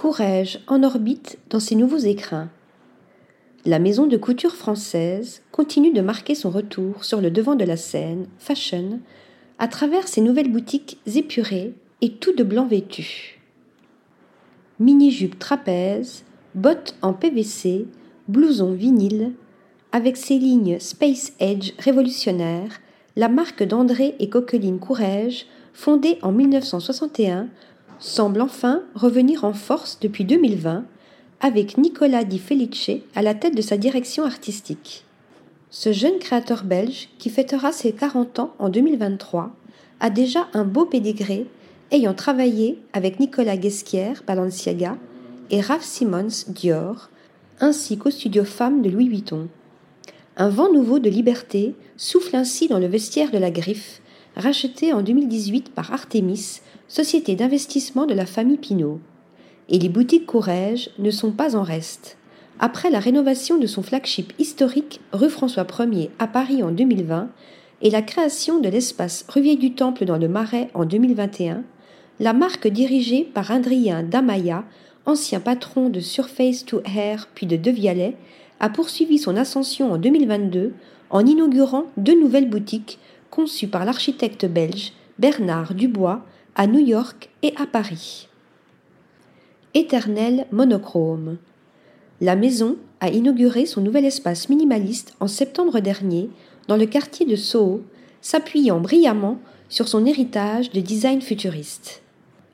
courais-je en orbite dans ces nouveaux écrins. La maison de couture française continue de marquer son retour sur le devant de la scène fashion à travers ses nouvelles boutiques épurées et tout de blanc vêtues. Mini-jupe trapèze, bottes en PVC, blouson vinyle, avec ses lignes Space Edge révolutionnaires, la marque d'André et Coqueline Courrèges, fondée en 1961, semble enfin revenir en force depuis 2020, avec Nicolas Di Felice à la tête de sa direction artistique. Ce jeune créateur belge, qui fêtera ses 40 ans en 2023, a déjà un beau pédigré, ayant travaillé avec Nicolas Ghesquière, Balenciaga, et Raf Simons, Dior, ainsi qu'au studio Femmes de Louis Vuitton. Un vent nouveau de liberté souffle ainsi dans le vestiaire de la Griffe, racheté en 2018 par Artemis, société d'investissement de la famille Pinault. Et les boutiques Courrèges ne sont pas en reste. Après la rénovation de son flagship historique rue François 1er à Paris en 2020 et la création de l'espace rue Vieille du Temple dans le Marais en 2021, la marque dirigée par Andrien Damaya, ancien patron de Surface to Air puis de Devialet, a poursuivi son ascension en 2022 en inaugurant 2 nouvelles boutiques conçues par l'architecte belge Bernard Dubois à New York et à Paris. Éternel monochrome. La maison a inauguré son nouvel espace minimaliste en septembre dernier dans le quartier de Soho, s'appuyant brillamment sur son héritage de design futuriste.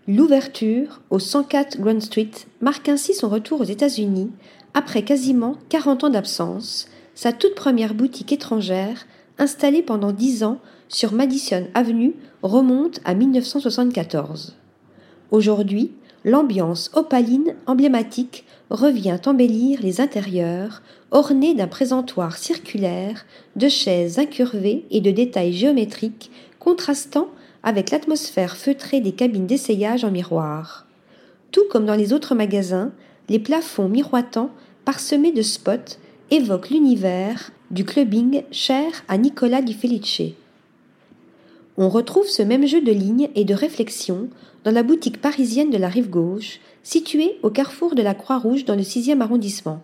L'ouverture au 104 Grand Street marque ainsi son retour aux États-Unis après quasiment 40 ans d'absence, sa toute première boutique étrangère, installée pendant 10 ans sur Madison Avenue, remonte à 1974. Aujourd'hui, l'ambiance opaline emblématique revient embellir les intérieurs, ornés d'un présentoir circulaire, de chaises incurvées et de détails géométriques contrastant avec l'atmosphère feutrée des cabines d'essayage en miroir. Tout comme dans les autres magasins, les plafonds miroitants parsemés de spots évoquent l'univers du clubbing cher à Nicolas Di Felice. On retrouve ce même jeu de lignes et de réflexion dans la boutique parisienne de la rive gauche, située au carrefour de la Croix-Rouge dans le 6e arrondissement.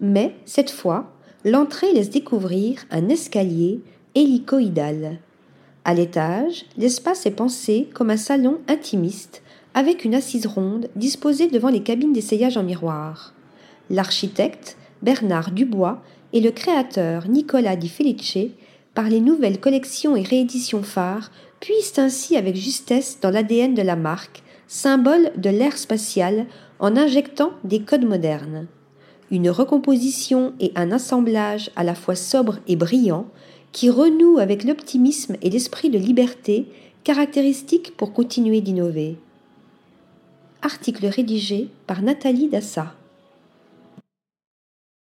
Mais, cette fois, l'entrée laisse découvrir un escalier hélicoïdal. À l'étage, l'espace est pensé comme un salon intimiste, avec une assise ronde disposée devant les cabines d'essayage en miroir. L'architecte Bernard Dubois et le créateur Nicolas Di Felice, par les nouvelles collections et rééditions phares, puisent ainsi avec justesse dans l'ADN de la marque, symbole de l'ère spatiale, en injectant des codes modernes. Une recomposition et un assemblage à la fois sobre et brillant, qui renoue avec l'optimisme et l'esprit de liberté caractéristiques pour continuer d'innover. Article rédigé par Nathalie Dassa.